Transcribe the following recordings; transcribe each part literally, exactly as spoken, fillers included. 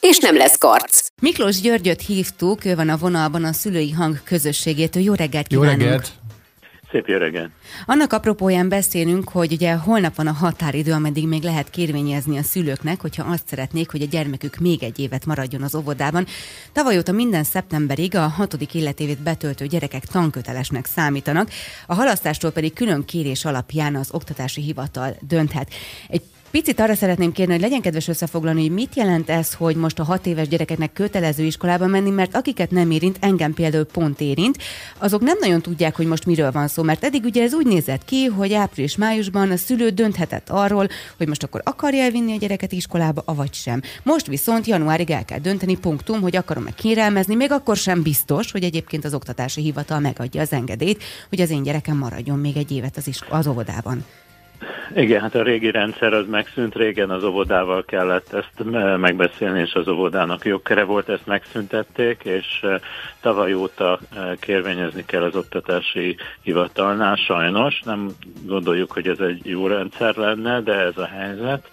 és nem lesz karc. Miklós Györgyöt hívtuk, ő van a vonalban a Szülői Hang közösségétől. Jó reggelt kívánunk! Jó reggelt! Szép jó reggelt! Annak apropóján beszélünk, hogy ugye holnap van a határidő, ameddig még lehet kérvényezni a szülőknek, hogyha azt szeretnék, hogy a gyermekük még egy évet maradjon az óvodában. Tavaly óta minden szeptemberig a hatodik életévét betöltő gyerekek tankötelesnek számítanak, a halasztástól pedig külön kérés alapján az Oktatási Hivatal dönthet. Egy picit arra szeretném kérni, hogy legyen kedves összefoglalni, hogy mit jelent ez, hogy most a hat éves gyerekeknek kötelező iskolába menni, mert akiket nem érint, engem például pont érint, azok nem nagyon tudják, hogy most miről van szó, mert eddig ugye ez úgy nézett ki, hogy április-májusban a szülő dönthetett arról, hogy most akkor akarja elvinni a gyereket iskolába, avagy sem. Most viszont januárig el kell dönteni, punktum, hogy akarom-e kérelmezni, még akkor sem biztos, hogy egyébként az Oktatási Hivatal megadja az engedélyt, hogy az én gyerekem maradjon még egy évet az, isko- az óvodában. Igen, hát a régi rendszer az megszűnt, régen az óvodával kellett ezt megbeszélni, és az óvodának jogköre volt, ezt megszüntették, és tavaly óta kérvényezni kell az Oktatási Hivatalnál, sajnos, nem gondoljuk, hogy ez egy jó rendszer lenne, de ez a helyzet.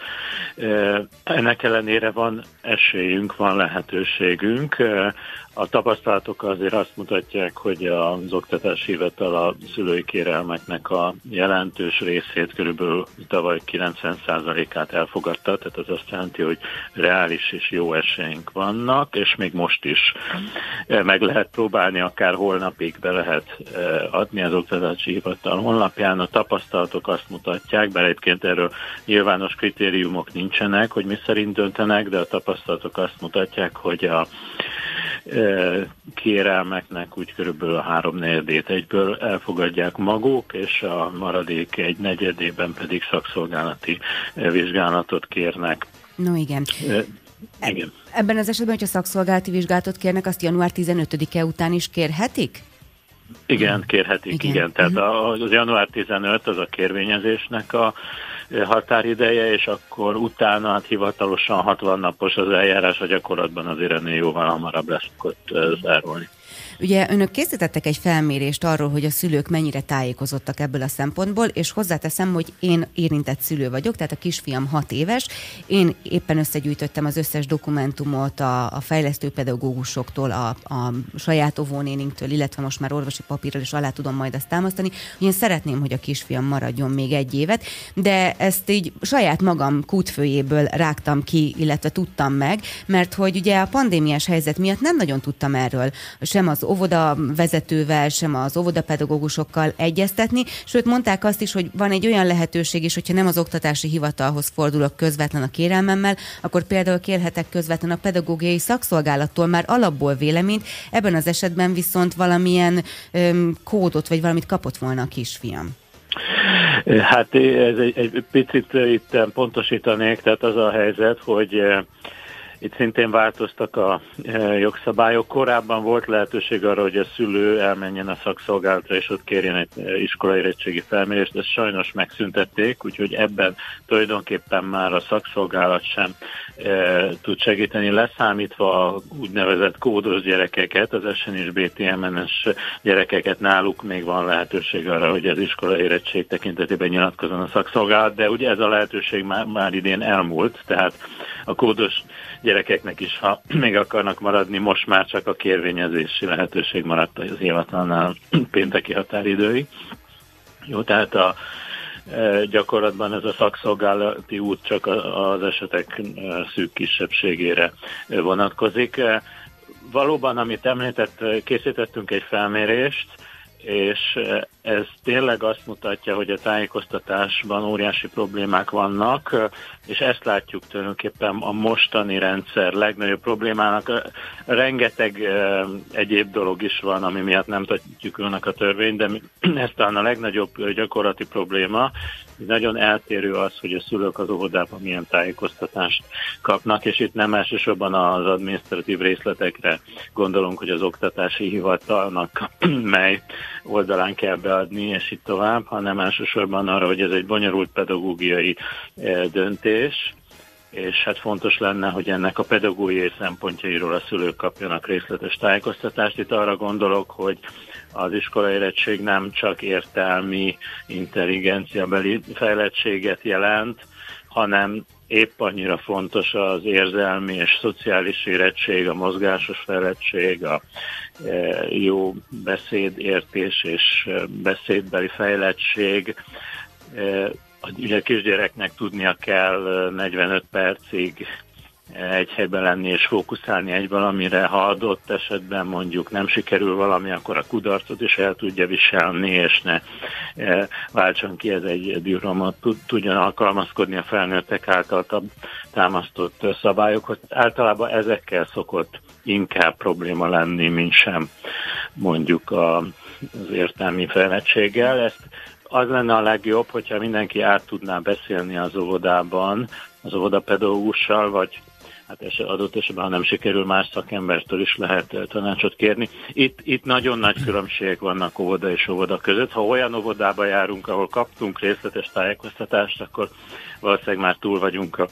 Ennek ellenére van esélyünk, van lehetőségünk. A tapasztalatok azért azt mutatják, hogy az Oktatási Hivatal a szülői kérelmeknek a jelentős részét, körülbelül tavaly kilencven százalékát elfogadta, tehát az azt jelenti, hogy reális és jó esélyünk vannak, és még most is meg lehet próbálni, akár holnapig be lehet adni az Oktatási Hivatal honlapján. A tapasztalatok azt mutatják, bár egyébként erről nyilvános kritériumok nincsenek, hogy mi szerint döntenek, de a tapasztalatok azt mutatják, hogy a kérelmeknek úgy körülbelül a három negyedét egyből elfogadják maguk, és a maradék egy negyedében pedig szakszolgálati vizsgálatot kérnek. No igen. E- igen. Ebben az esetben, hogyha szakszolgálati vizsgálatot kérnek, azt január tizenötödike után is kérhetik? Igen, kérhetik, igen. igen. Tehát uh-huh. az január tizenötödike az a kérvényezésnek a határideje, és akkor utána hát hivatalosan hatvan napos az eljárás, a gyakorlatban azért ennél jóval hamarabb lesz ott zárulni. Ugye önök készítettek egy felmérést arról, hogy a szülők mennyire tájékozottak ebből a szempontból, és hozzáteszem, hogy én érintett szülő vagyok, tehát a kisfiam hat éves, én éppen összegyűjtöttem az összes dokumentumot a, a fejlesztő pedagógusoktól, a, a saját óvónéninktől, illetve most már orvosi papírral is alá tudom majd azt támasztani, hogy én szeretném, hogy a kisfiam maradjon még egy évet, de ezt így saját magam kútfőjéből rágtam ki, illetve tudtam meg, mert hogy ugye a pandémiás helyzet miatt nem nagyon tudtam erről, sem az óvoda vezetővel, sem az óvodapedagógusokkal egyeztetni, sőt mondták azt is, hogy van egy olyan lehetőség is, hogyha nem az Oktatási Hivatalhoz fordulok közvetlen a kérelmemmel, akkor például kérhetek közvetlen a pedagógiai szakszolgálattól már alapból véleményt, ebben az esetben viszont valamilyen öm, kódot vagy valamit kapott volna a kisfiam. Hát ez egy, egy picit itt pontosítanék, tehát az a helyzet, hogy itt szintén változtak a jogszabályok. Korábban volt lehetőség arra, hogy a szülő elmenjen a szakszolgálatra, és ott kérjen egy iskolaérettségi felmérést, de sajnos megszüntették, úgyhogy ebben tulajdonképpen már a szakszolgálat sem e, tud segíteni, leszámítva a úgynevezett kódos gyerekeket, az es en es, bé té em en es gyerekeket, náluk még van lehetőség arra, hogy az iskolaérettség tekintetében nyilatkozzon a szakszolgálat, de ugye ez a lehetőség már, már idén elmúlt, tehát a kódos gyerekeknek is, ha még akarnak maradni, most már csak a kérvényezési lehetőség maradt az hivatalnál pénteki határidőig. Jó, tehát a gyakorlatban ez a szakszolgálati út csak az esetek szűk kisebbségére vonatkozik. Valóban, amit említett, készítettünk egy felmérést, és Ez tényleg azt mutatja, hogy a tájékoztatásban óriási problémák vannak, és ezt látjuk tulajdonképpen a mostani rendszer legnagyobb problémának. Rengeteg egyéb dolog is van, ami miatt nem tudjuk önnek a törvényt, de ez talán a legnagyobb gyakorlati probléma. Nagyon eltérő az, hogy a szülők az óvodában milyen tájékoztatást kapnak, és itt nem elsősorban az adminisztratív részletekre gondolunk, hogy az oktatási hivatalnak mely oldalán kell beadni, és itt tovább, hanem elsősorban arra, hogy ez egy bonyolult pedagógiai döntés, és hát fontos lenne, hogy ennek a pedagógiai szempontjairól a szülők kapjanak részletes tájékoztatást. Itt arra gondolok, hogy az iskolaérettség nem csak értelmi intelligenciabeli fejlettséget jelent, hanem épp annyira fontos az érzelmi és szociális érettség, a mozgásos fejlettség, a jó beszédértés és beszédbeli fejlettség. Ugye a kisgyereknek tudnia kell negyvenöt percig egy helyben lenni és fókuszálni egy valamire, ha adott esetben mondjuk nem sikerül valami, akkor a kudarcot is el tudja viselni, és ne váltson ki ez egy dűromot, tudjon alkalmazkodni a felnőttek által támasztott szabályokhoz. Általában ezekkel szokott inkább probléma lenni, mint sem mondjuk a, az értelmi fejlettséggel. Ezt az lenne a legjobb, hogyha mindenki át tudná beszélni az óvodában, az óvodapedagógussal, vagy hát adott esetben, ha nem sikerül, más szakembertől is lehet tanácsot kérni. Itt, itt nagyon nagy különbségek vannak óvoda és óvoda között. Ha olyan óvodába járunk, ahol kaptunk részletes tájékoztatást, akkor valószínűleg már túl vagyunk a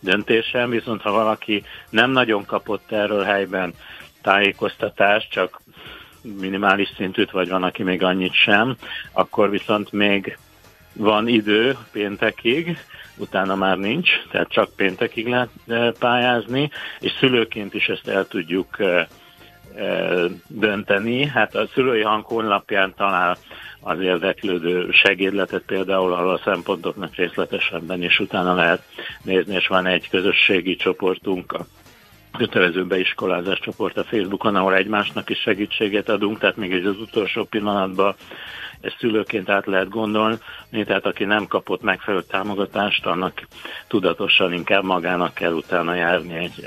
döntésen, viszont ha valaki nem nagyon kapott erről helyben tájékoztatást, csak minimális szintűt, vagy van, aki még annyit sem, akkor viszont még van idő péntekig, utána már nincs, tehát csak péntekig lehet pályázni, és szülőként is ezt el tudjuk dönteni. Hát a szülői hang honlapján talál az érdeklődő segédletet például, ahol a szempontoknak részletesebben is utána lehet nézni, és van egy közösségi csoportunk, a kötelező beiskolázás csoport a Facebookon, ahol egymásnak is segítséget adunk, tehát még az utolsó pillanatban ezt szülőként át lehet gondolni, tehát aki nem kapott megfelelő támogatást, annak tudatosan inkább magának kell utána járni egy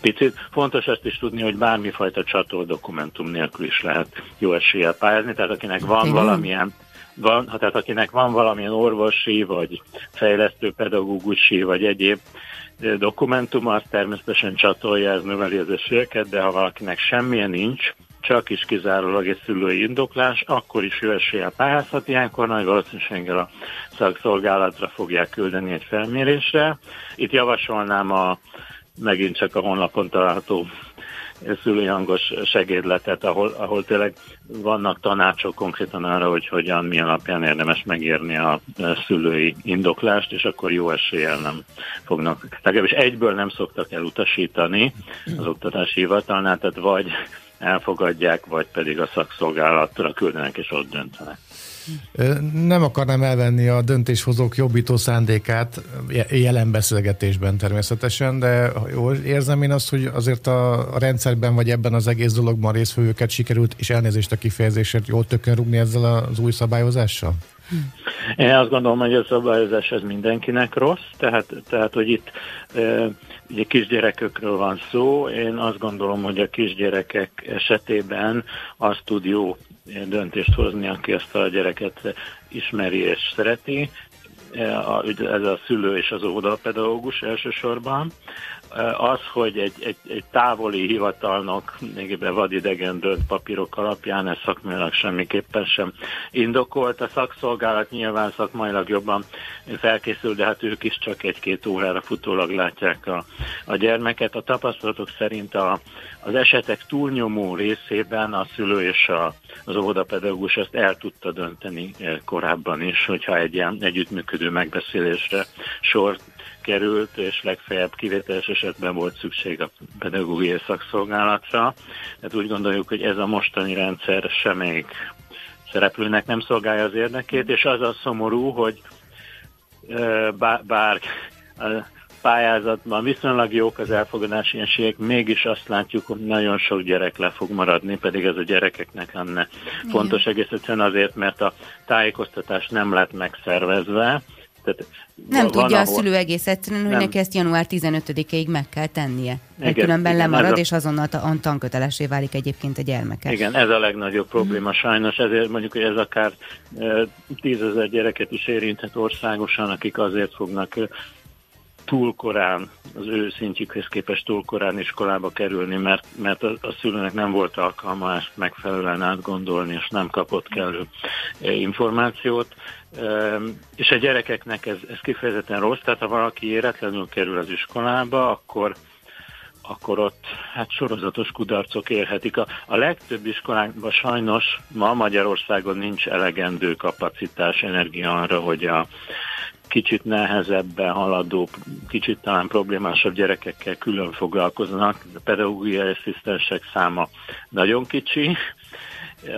picit. Fontos ezt is tudni, hogy bármifajta csatolt dokumentum nélkül is lehet jó eséllyel pályázni, tehát akinek van valamilyen van, tehát akinek van valamilyen orvosi, vagy fejlesztő pedagógusi, vagy egyéb dokumentum, az természetesen csatolja, ez növeli az esélyeket, de ha valakinek semmilyen nincs, csak is kizárólag egy szülői indoklás, akkor is jó eséllyel pályázhat, ilyenkor nagy valószínűséggel a szakszolgálatra fogják küldeni egy felmérésre. Itt javasolnám a megint csak a honlapon található szülői hangos segédletet, ahol, ahol tényleg vannak tanácsok konkrétan arra, hogy hogyan, mi alapján érdemes megírni a szülői indoklást, és akkor jó eséllyel nem fognak, legalábbis egyből nem szoktak elutasítani az oktatási hivatalnál, tehát vagy elfogadják, vagy pedig a szakszolgálatra küldenek, és ott döntenek. Nem akarnám elvenni a döntéshozók jobbító szándékát jelen beszélgetésben természetesen, de jól érzem én azt, hogy azért a rendszerben vagy ebben az egész dologban résztvevőket sikerült, és elnézést a kifejezésért, jól tökön rúgni ezzel az új szabályozással? Én azt gondolom, hogy a szabályozás ez mindenkinek rossz, tehát, tehát hogy itt e, ugye kisgyerekekről van szó, én azt gondolom, hogy a kisgyerekek esetében azt tud jó döntést hozni, aki ezt a gyereket ismeri és szereti, ez a szülő és az óvodapedagógus elsősorban. Az, hogy egy, egy, egy távoli hivatalnok mégében vadidegen dönt papírok alapján, ez szakmailag semmiképpen sem indokolt. A szakszolgálat nyilván szakmailag jobban felkészül, de hát ők is csak egy-két órára futólag látják a, a gyermeket. A tapasztalatok szerint a, az esetek túlnyomó részében a szülő és a, az óvodapedagógus ezt el tudta dönteni korábban is, hogyha egy ilyen együttműködő megbeszélésre sort került, és legfeljebb kivételes esetben volt szükség a pedagógiai szakszolgálatra. Tehát úgy gondoljuk, hogy ez a mostani rendszer semmelyik szereplőnek nem szolgálja az érdekét, és az a szomorú, hogy bár pályázatban viszonylag jók az elfogadási esélyek, mégis azt látjuk, hogy nagyon sok gyerek le fog maradni, pedig ez a gyerekeknek lenne fontos egész egyszerűen azért, mert a tájékoztatás nem lett megszervezve. Tehát nem tudja ahol, a szülő egész egyszerűen, hogy nem. Neki ezt január tizenötödikéig meg kell tennie. Mert igen, különben igen, lemarad, a... és azonnal tankötelessé válik egyébként a gyermeke. Igen, ez a legnagyobb probléma sajnos. Ezért mondjuk, hogy ez akár tízezer gyereket is érinthet országosan, akik azért fognak túl korán, az ő szintjükhez képest túl korán iskolába kerülni, mert, mert a, a szülőnek nem volt alkalma ezt megfelelően átgondolni, és nem kapott kellő információt. És a gyerekeknek ez, ez kifejezetten rossz, tehát ha valaki éretlenül kerül az iskolába, akkor, akkor ott hát sorozatos kudarcok érhetik. A, a legtöbb iskolákban sajnos ma Magyarországon nincs elegendő kapacitás, energia arra, hogy a kicsit nehezebben haladó, kicsit talán problémásabb gyerekekkel külön foglalkoznak. A pedagógiai asszisztensek száma nagyon kicsi,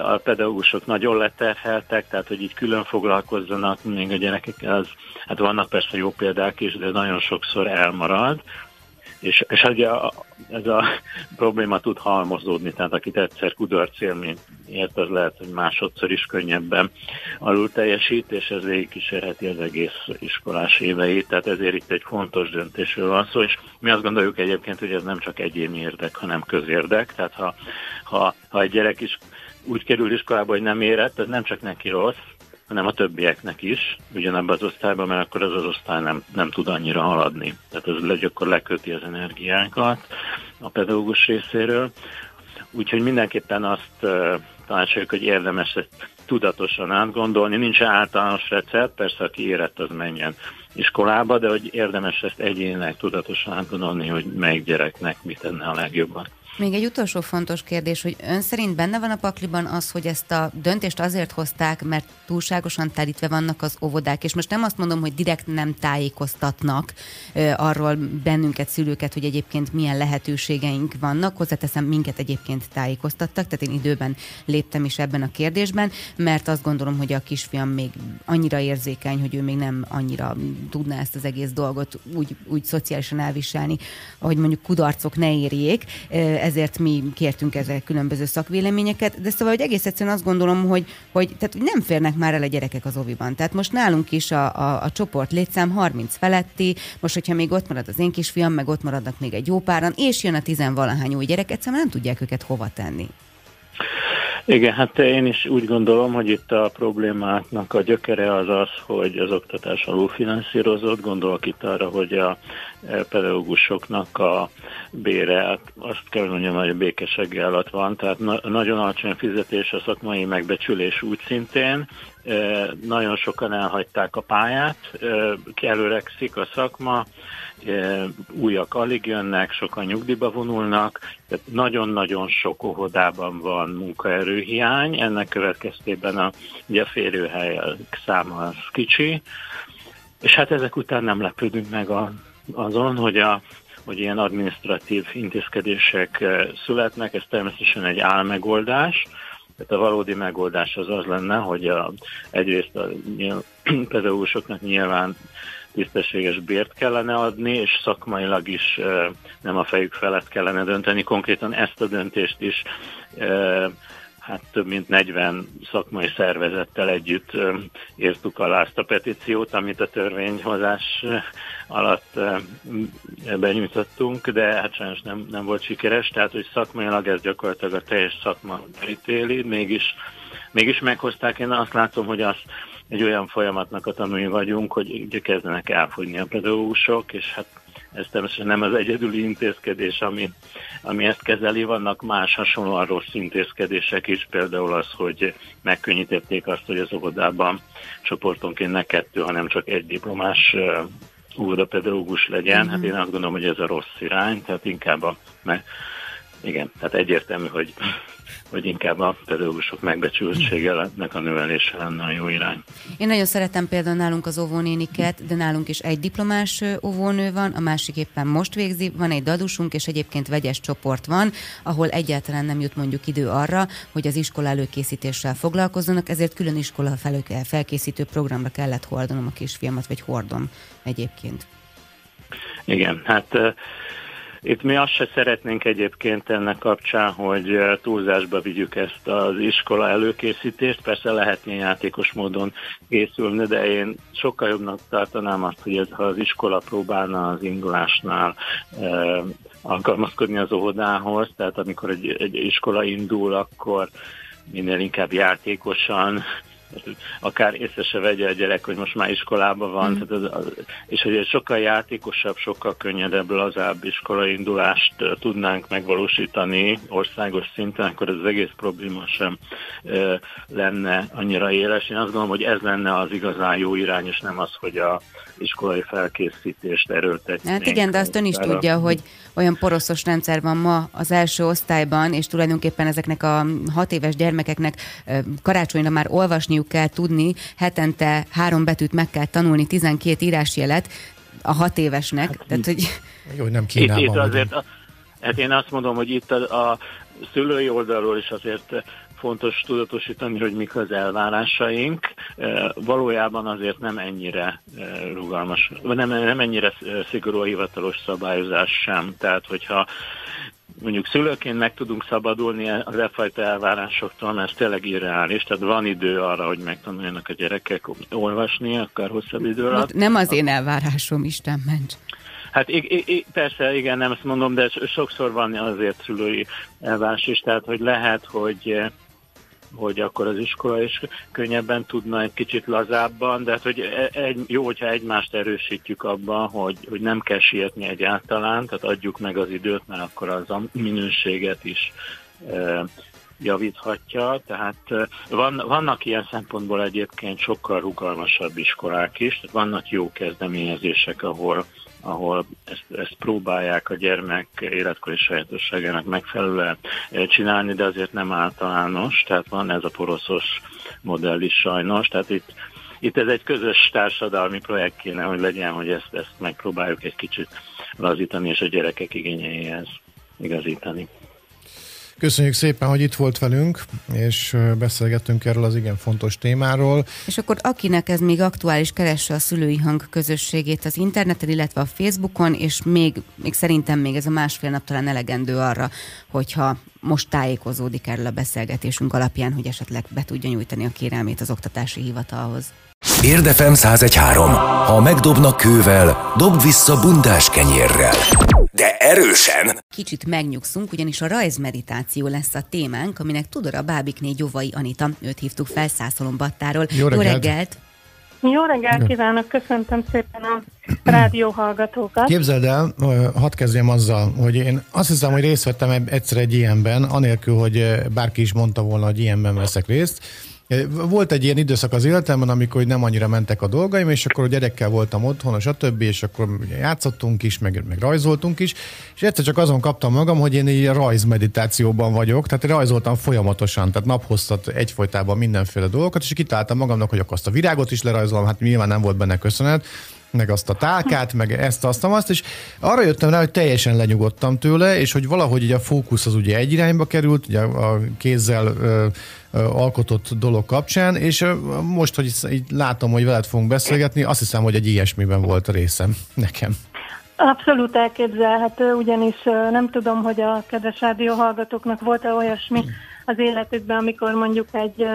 a pedagógusok nagyon leterheltek, tehát hogy így külön foglalkozzanak még a gyerekekkel, az, hát vannak persze jó példák is, de nagyon sokszor elmarad. És, és ugye a, ez a probléma tud halmozódni, tehát akit egyszer kudarc élmény ért, az lehet, hogy másodszor is könnyebben alul teljesít, és ez végigkísérheti az egész iskolás éveit, tehát ezért itt egy fontos döntésről van szó, és mi azt gondoljuk egyébként, hogy ez nem csak egyéni érdek, hanem közérdek, tehát ha, ha, ha egy gyerek is úgy kerül iskolába, hogy nem érett, az nem csak neki rossz, hanem a többieknek is, ugyanabban az osztályban, mert akkor ez az osztály nem, nem tud annyira haladni. Tehát ez akkor leköti az energiákat a pedagógus részéről. Úgyhogy mindenképpen azt uh, tanácsoljuk, hogy érdemes ezt tudatosan átgondolni. Nincs általános recept, persze aki érett, az menjen iskolába, de hogy érdemes ezt egyénileg tudatosan átgondolni, hogy melyik gyereknek mit tenne a legjobban. Még egy utolsó fontos kérdés, hogy ön szerint benne van a pakliban az, hogy ezt a döntést azért hozták, mert túlságosan telítve vannak az óvodák, és most nem azt mondom, hogy direkt nem tájékoztatnak ö, arról bennünket, szülőket, hogy egyébként milyen lehetőségeink vannak. Hozzáteszem, minket egyébként tájékoztattak, tehát én időben léptem is ebben a kérdésben, mert azt gondolom, hogy a kisfiam még annyira érzékeny, hogy ő még nem annyira tudná ezt az egész dolgot úgy, úgy szociálisan elviselni, ahogy mondjuk kudarcok ne érjék. Ezért mi kértünk ezzel különböző szakvéleményeket, de szóval, hogy egész egyszerűen azt gondolom, hogy, hogy tehát nem férnek már el a gyerekek az oviban. Tehát most nálunk is a, a, a csoport létszám harminc feletti, most, hogyha még ott marad az én kisfiam, meg ott maradnak még egy jó páran, és jön a tizenvalahány új gyerek, egyszerűen nem tudják őket hova tenni. Igen, hát én is úgy gondolom, hogy itt a problémáknak a gyökere az az, hogy az oktatás alulfinanszírozott, gondolok itt arra, hogy a pedagógusoknak a bére, hát azt kell mondjam, hogy a békeseggel alatt van, tehát na- nagyon alacsony fizetés, a szakmai megbecsülés úgy szintén, nagyon sokan elhagyták a pályát, előrekszik a szakma, újak alig jönnek, sokan nyugdíjba vonulnak, tehát nagyon-nagyon sok óvodában van munkaerőhiány, ennek következtében a, ugye a férőhelyek száma az kicsi, és hát ezek után nem lepődünk meg a, azon, hogy a hogy ilyen adminisztratív intézkedések születnek, ez természetesen egy álmegoldás. Tehát a valódi megoldás az az lenne, hogy a, egyrészt a nyilv, pedagógusoknak nyilván tisztességes bért kellene adni, és szakmailag is e, nem a fejük felett kellene dönteni. Konkrétan ezt a döntést is e, hát több mint negyven szakmai szervezettel együtt e, írtuk alá ezt a petíciót, amit a törvényhozás alatt e, benyújtottunk, de hát sajnos nem, nem volt sikeres, tehát hogy szakmailag ez gyakorlatilag a teljes szakma ítéli, mégis, mégis meghozták. Én azt látom, hogy az egy olyan folyamatnak a tanúi vagyunk, hogy ugye kezdenek elfogyni a pedagógusok, és hát ez természetesen nem az egyedüli intézkedés, ami, ami ezt kezeli, vannak más hasonlóan rossz intézkedések is, például az, hogy megkönnyítették azt, hogy az óvodában csoportonként ne kettő, hanem csak egy diplomás óvodapedagógus legyen. Mm-hmm. Hát én azt gondolom, hogy ez a rossz irány, tehát inkább a... Mert igen, tehát egyértelmű, hogy, hogy inkább a pedagógusok megbecsültsége ennek a növelése lenne a jó irány. Én nagyon szeretem például nálunk az óvónéniket, de nálunk is egy diplomás óvónő van, a másik éppen most végzi, van egy dadusunk, és egyébként vegyes csoport van, ahol egyáltalán nem jut mondjuk idő arra, hogy az iskola előkészítéssel foglalkozzanak, ezért külön iskola felkészítő programra kellett hordanom a kisfiamat, vagy hordom egyébként. Igen, hát itt mi azt se szeretnénk egyébként ennek kapcsán, hogy túlzásba vigyük ezt az iskola előkészítést. Persze lehet ilyen játékos módon készülni, de én sokkal jobbnak tartanám azt, hogy ez, ha az iskola próbálna az indulásnál eh, alkalmazkodni az óvodához, tehát amikor egy, egy iskola indul, akkor minél inkább játékosan, akár észre se vegye a gyerek, hogy most már iskolában van, mm. tehát az, az, és hogy egy sokkal játékosabb, sokkal könnyedebb, lazább iskolaindulást tudnánk megvalósítani országos szinten, akkor ez az egész probléma sem ö, lenne annyira éles. Én azt gondolom, hogy ez lenne az igazán jó irány, és nem az, hogy az iskolai felkészítést erőltetnénk. Hát igen, de azt ön is a... tudja, hogy olyan poroszos rendszer van ma az első osztályban, és tulajdonképpen ezeknek a hat éves gyermekeknek karácsonyra már olvasni kell tudni, hetente három betűt meg kell tanulni, tizenkét írásjelet a hat évesnek. Hát tehát, hogy... Jó, nem Kínában. Itt, itt azért, a, hát én azt mondom, hogy itt a, a szülői oldalról is azért fontos tudatosítani, hogy mik az elvárásaink. Valójában azért nem ennyire rugalmas, nem, nem ennyire szigorú a hivatalos szabályozás sem. Tehát, hogyha mondjuk szülőként meg tudunk szabadulni az e fajta elvárásoktól, mert ez tényleg irreális, tehát van idő arra, hogy megtanuljanak a gyerekek olvasni, akár hosszabb idő alatt. Nem az én elvárásom, Isten ments. Hát í- í- persze, igen, nem ezt mondom, de sokszor van azért szülői elvárás is, tehát hogy lehet, hogy... hogy akkor az iskola is könnyebben tudna, egy kicsit lazábban, de hát, hogy egy, jó, hogyha egymást erősítjük abban, hogy, hogy nem kell sietni egyáltalán, tehát adjuk meg az időt, mert akkor az a minőséget is e, javíthatja. Tehát e, van, vannak ilyen szempontból egyébként sokkal rugalmasabb iskolák is, tehát vannak jó kezdeményezések, ahol ahol ezt, ezt próbálják a gyermek életkori sajátosságának megfelelően csinálni, de azért nem általános, tehát van ez a poroszos modell is sajnos, tehát itt, itt ez egy közös társadalmi projekt kéne, hogy legyen, hogy ezt, ezt megpróbáljuk egy kicsit lazítani, és a gyerekek igényeihez igazítani. Köszönjük szépen, hogy itt volt velünk, és beszélgettünk erről az igen fontos témáról. És akkor akinek ez még aktuális, keresse a Szülői Hang közösségét az interneten, illetve a Facebookon, és még, még szerintem még ez a másfél nap talán elegendő arra, hogyha most tájékozódik erről a beszélgetésünk alapján, hogy esetleg be tudja nyújtani a kérelmét az Oktatási Hivatalhoz. Érdefem száz egy három. Ha megdobnak kővel, dobd vissza bundás kenyérrel. De erősen! Kicsit megnyugszunk, ugyanis a rajzmeditáció lesz a témánk, aminek Tudora Bábikné Jóvai Anita. Őt hívtuk fel Szászolombattáról. Jó reggelt! Jó reggelt, Jó reggelt kívánok! Köszöntöm szépen a rádióhallgatókat. Képzeld el, hadd kezdjem azzal, hogy én azt hiszem, hogy részt vettem egyszer egy ilyenben, anélkül, hogy bárki is mondta volna, hogy ilyenben veszek részt. Volt egy ilyen időszak az életemben, amikor nem annyira mentek a dolgaim, és akkor a gyerekkel voltam otthon, és a többi, és akkor játszottunk is, meg, meg rajzoltunk is, és egyszer csak azon kaptam magam, hogy én így rajzmeditációban vagyok, tehát rajzoltam folyamatosan, tehát naphosszat egyfolytában mindenféle dolgokat, és kitaláltam magamnak, hogy akkor azt a virágot is lerajzolom, hát nyilván nem volt benne köszönet, meg azt a tálkát, meg ezt, azt, azt, és arra jöttem rá, hogy teljesen lenyugodtam tőle, és hogy valahogy ugye a fókusz az ugye egy irányba került, ugye a kézzel ö, ö, alkotott dolog kapcsán, és ö, most, hogy így látom, hogy veled fogunk beszélgetni, azt hiszem, hogy egy ilyesmiben volt a részem nekem. Abszolút elképzelhető, ugyanis nem tudom, hogy a kedves rádióhallgatóknak volt-e olyasmi az életükben, amikor mondjuk egy...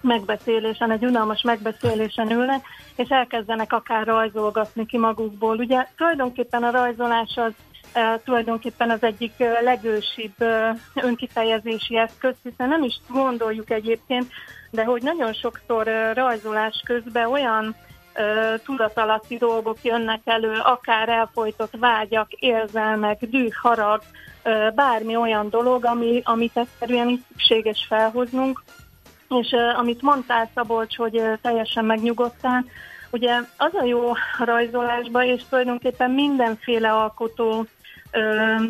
megbeszélésen, egy unalmas megbeszélésen ülnek, és elkezdenek akár rajzolgatni ki magukból. Ugye tulajdonképpen a rajzolás az e, tulajdonképpen az egyik legősibb e, önkifejezési eszköz, hiszen nem is gondoljuk egyébként, de hogy nagyon sokszor e, rajzolás közben olyan e, tudatalatti dolgok jönnek elő, akár elfojtott vágyak, érzelmek, düh, harag, e, bármi olyan dolog, ami, amit egyszerűen is szükséges felhoznunk. És uh, amit mondtál, Szabolcs, hogy uh, teljesen megnyugodtál, ugye az a jó rajzolásban, és tulajdonképpen mindenféle alkotó uh,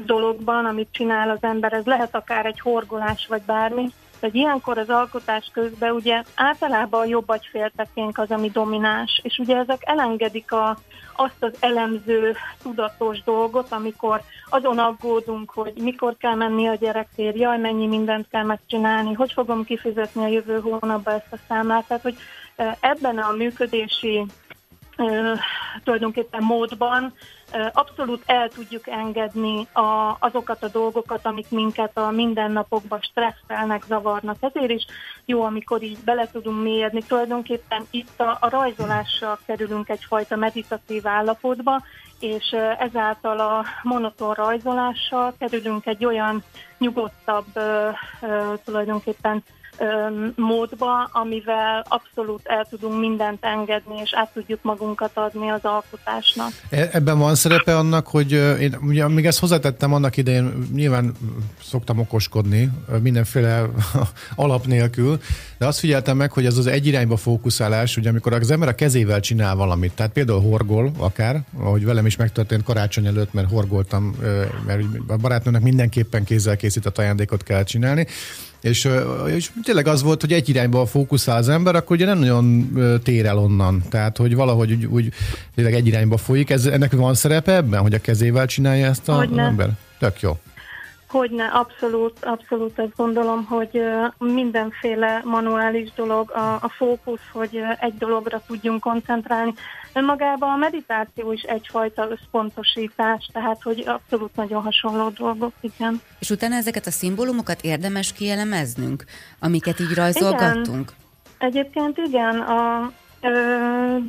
dologban, amit csinál az ember, ez lehet akár egy horgolás, vagy bármi, de ilyenkor az alkotás közben ugye általában a jobb agyféltekénk az, ami domináns, és ugye ezek elengedik a, azt az elemző, tudatos dolgot, amikor azon aggódunk, hogy mikor kell menni a gyerekért, jaj, mennyi mindent kell megcsinálni, hogy fogom kifizetni a jövő hónapban ezt a számlát, tehát hogy ebben a működési tulajdonképpen módban abszolút el tudjuk engedni a, azokat a dolgokat, amik minket a mindennapokban stresszelnek, zavarnak. Ezért is jó, amikor így bele tudunk mélyedni. Tulajdonképpen itt a, a rajzolással kerülünk egyfajta meditatív állapotba, és ezáltal a monoton rajzolással kerülünk egy olyan nyugodtabb ö, ö, tulajdonképpen módba, amivel abszolút el tudunk mindent engedni, és át tudjuk magunkat adni az alkotásnak. Ebben van szerepe annak, hogy én ugye, amíg ezt hozzátettem annak idején, nyilván szoktam okoskodni, mindenféle alap nélkül, de azt figyeltem meg, hogy az az egy irányba fókuszálás, ugye amikor az ember a kezével csinál valamit, tehát például horgol akár, ahogy velem is megtörtént karácsony előtt, mert horgoltam, mert a barátnőnek mindenképpen kézzel készített ajándékot kell csinálni, És, és tényleg az volt, hogy egy irányba fókuszál az ember, akkor ugye nem nagyon tér el onnan. Tehát, hogy valahogy úgy, úgy tényleg egy irányba folyik. Ez, ennek van szerepe ebben, hogy a kezével csinálja ezt az ember? Tök jó. Hogyne, abszolút, abszolút azt gondolom, hogy mindenféle manuális dolog a, a fókusz, hogy egy dologra tudjunk koncentrálni. Önmagában a meditáció is egyfajta összpontosítás, tehát hogy abszolút nagyon hasonló dolgok, igen. És utána ezeket a szimbólumokat érdemes kielemeznünk, amiket így rajzolgattunk? Igen. Egyébként igen, a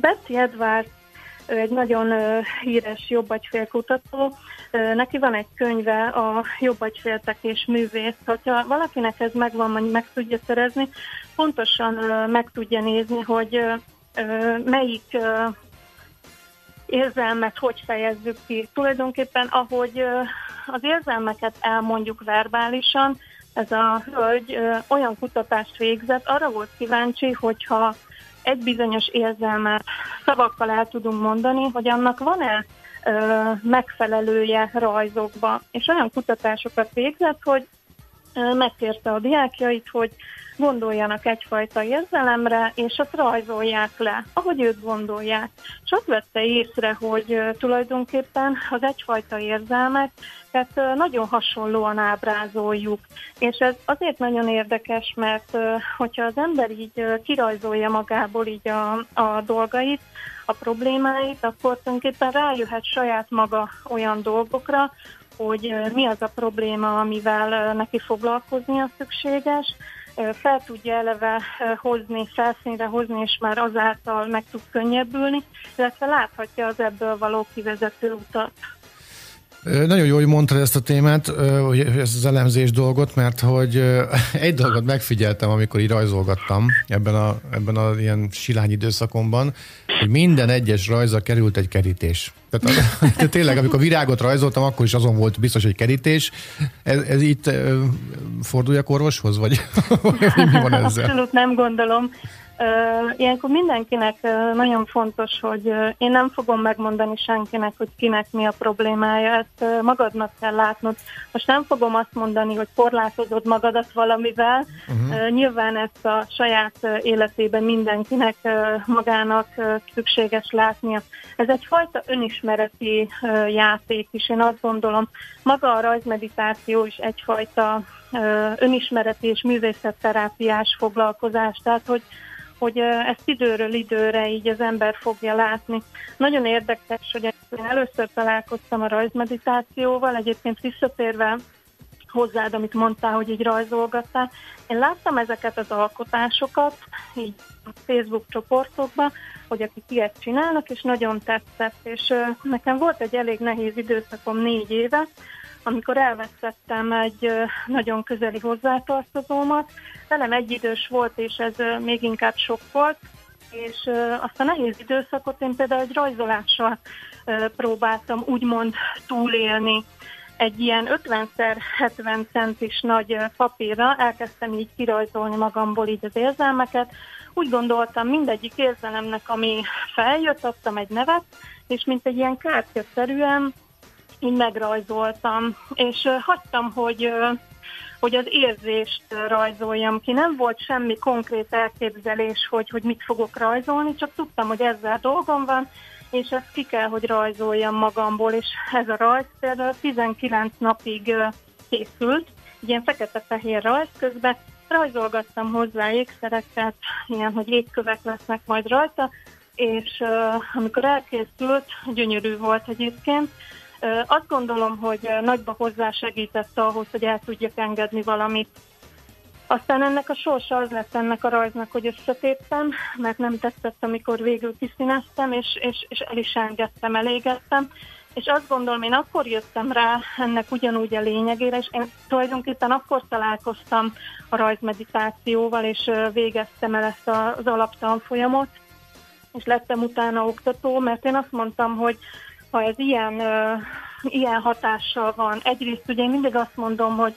Betty Edwards, ő egy nagyon híres jobbagyfélkutató, neki van egy könyve, a Jobbagyféltek és művész. Hogyha valakinek ez megvan, meg tudja szerezni, pontosan meg tudja nézni, hogy melyik érzelmet hogy fejezzük ki. Tulajdonképpen ahogy az érzelmeket elmondjuk verbálisan, ez a hölgy olyan kutatást végzett, arra volt kíváncsi, hogyha egy bizonyos érzelmet szavakkal el tudunk mondani, hogy annak van-e ö, megfelelője rajzokba. És olyan kutatásokat végzett, hogy ö, megkérte a diákjait, hogy gondoljanak egyfajta érzelemre, és azt rajzolják le, ahogy őt gondolják. És azt vette észre, hogy ö, tulajdonképpen az egyfajta érzelmek, tehát ö, nagyon hasonlóan ábrázoljuk. És ez azért nagyon érdekes, mert ö, hogyha az ember így ö, kirajzolja magából így a, a dolgait, a problémáit, akkor tulajdonképpen rájöhet saját maga olyan dolgokra, hogy ö, mi az a probléma, amivel ö, neki foglalkoznia szükséges, fel tudja eleve hozni, felszínre hozni, és már azáltal meg tud könnyebbülni, illetve láthatja az ebből való kivezető utat. Nagyon jó, hogy mondtad ezt a témát, ezt az elemzés dolgot, mert hogy egy dolgot megfigyeltem, amikor így rajzolgattam ebben a, ebben a ilyen silány időszakomban, hogy minden egyes rajza került egy kerítés. Tehát, tehát tényleg, amikor virágot rajzoltam, akkor is azon volt biztos, hogy kerítés. Ez, ez itt forduljak orvoshoz, vagy mi van ezzel? Abszolút nem gondolom. Ilyenkor mindenkinek nagyon fontos, hogy én nem fogom megmondani senkinek, hogy kinek mi a problémája, ezt magadnak kell látnod. Most nem fogom azt mondani, hogy korlátozod magadat valamivel, uh-huh. Nyilván ezt a saját életében mindenkinek magának szükséges látnia. Ez egyfajta önismereti játék is, én azt gondolom. Maga a rajzmeditáció is egyfajta önismereti és művészetterápiás foglalkozás, tehát hogy hogy ezt időről időre így az ember fogja látni. Nagyon érdekes, hogy én először találkoztam a rajzmeditációval, egyébként visszatérve hozzád, amit mondtál, hogy így rajzolgattál. Én láttam ezeket az alkotásokat, így a Facebook csoportokban, hogy akik ilyet csinálnak, és nagyon tetszett. És nekem volt egy elég nehéz időszakom négy éve, amikor elvesztettem egy nagyon közeli hozzátartozómat. Velem egyidős volt, és ez még inkább sok volt, és azt a nehéz időszakot én például egy rajzolással próbáltam úgymond túlélni. Egy ilyen ötvenszer hetven centis nagy papírra elkezdtem így kirajzolni magamból így az érzelmeket. Úgy gondoltam, mindegyik érzelemnek, ami feljött, adtam egy nevet, és mint egy ilyen kártyaszerűen így megrajzoltam, és uh, hagytam, hogy, uh, hogy az érzést rajzoljam ki. Nem volt semmi konkrét elképzelés, hogy, hogy mit fogok rajzolni, csak tudtam, hogy ezzel dolgom van, és ezt ki kell, hogy rajzoljam magamból, és ez a rajz például tizenkilenc napig uh, készült, ilyen fekete-fehér rajz közben, rajzolgattam hozzá ékszereket, ilyen, hogy ékkövek lesznek majd rajta, és uh, amikor elkészült, gyönyörű volt egyébként. Uh, azt gondolom, hogy nagyba hozzásegített ahhoz, hogy el tudjak engedni valamit. Aztán ennek a sorsa az lett ennek a rajznak, hogy összetéptem, mert nem tetszett, amikor végül kiszíneztem, és, és, és el is engedtem, elégettem. És azt gondolom, én akkor jöttem rá ennek ugyanúgy a lényegére, és én tulajdonképpen akkor találkoztam a rajzmeditációval, és végeztem el ezt az alaptanfolyamot, és lettem utána oktató, mert én azt mondtam, hogy ha ez ilyen, ilyen hatással van, egyrészt ugye én mindig azt mondom, hogy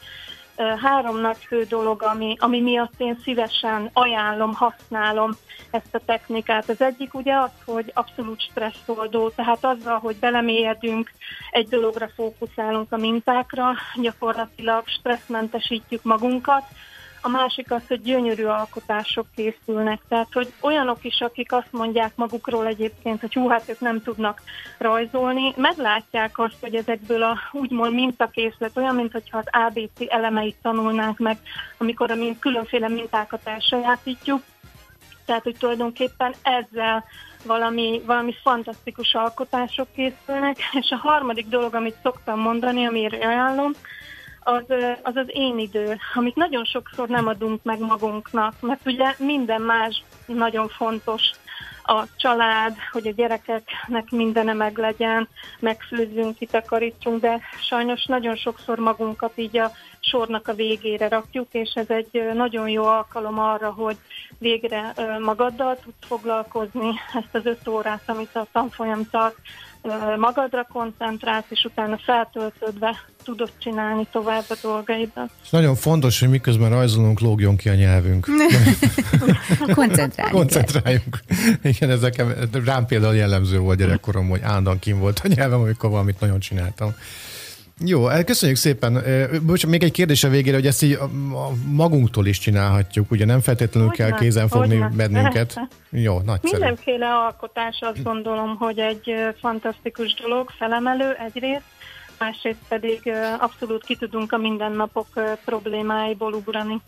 három nagy fő dolog, ami, ami miatt én szívesen ajánlom, használom ezt a technikát. Az egyik ugye az, hogy abszolút stresszoldó, tehát azzal, hogy belemélyedünk, egy dologra fókuszálunk, a mintákra, gyakorlatilag stresszmentesítjük magunkat. A másik az, hogy gyönyörű alkotások készülnek, tehát hogy olyanok is, akik azt mondják magukról egyébként, hogy hú, hát ők nem tudnak rajzolni, meglátják azt, hogy ezekből a úgymond mintakészlet olyan, mintha az á bé cé elemeit tanulnánk meg, amikor a különféle mintákat elsajátítjuk. Tehát, hogy tulajdonképpen ezzel valami, valami fantasztikus alkotások készülnek, és a harmadik dolog, amit szoktam mondani, amire ajánlom, Az, az az én idő, amit nagyon sokszor nem adunk meg magunknak, mert ugye minden más nagyon fontos, a család, hogy a gyerekeknek mindene meg legyen, megfőzzünk, kitakarítsunk, de sajnos nagyon sokszor magunkat így a sornak a végére rakjuk, és ez egy nagyon jó alkalom arra, hogy végre magaddal tudsz foglalkozni, ezt az öt órát, amit a tanfolyam tart, magadra koncentrálsz, és utána feltöltődve tudod csinálni tovább a dolgaidat. Nagyon fontos, hogy miközben rajzolunk, lógjon ki a nyelvünk. Koncentráljunk. Koncentráljunk. Igen, ez nekem, rám például jellemző volt gyerekkorom, hogy állandóan kín volt a nyelvem, amikor valamit nagyon csináltam. Jó, köszönjük szépen. Bocs, még egy kérdés a végére, hogy ezt így magunktól is csinálhatjuk, ugye nem feltétlenül hogyne, kell kézen fogni bennünket. Jó, nagyszerű. Mindenféle alkotás, azt gondolom, hogy egy fantasztikus dolog, felemelő egyrészt, másrészt pedig abszolút ki tudunk a mindennapok problémáiból ugrani.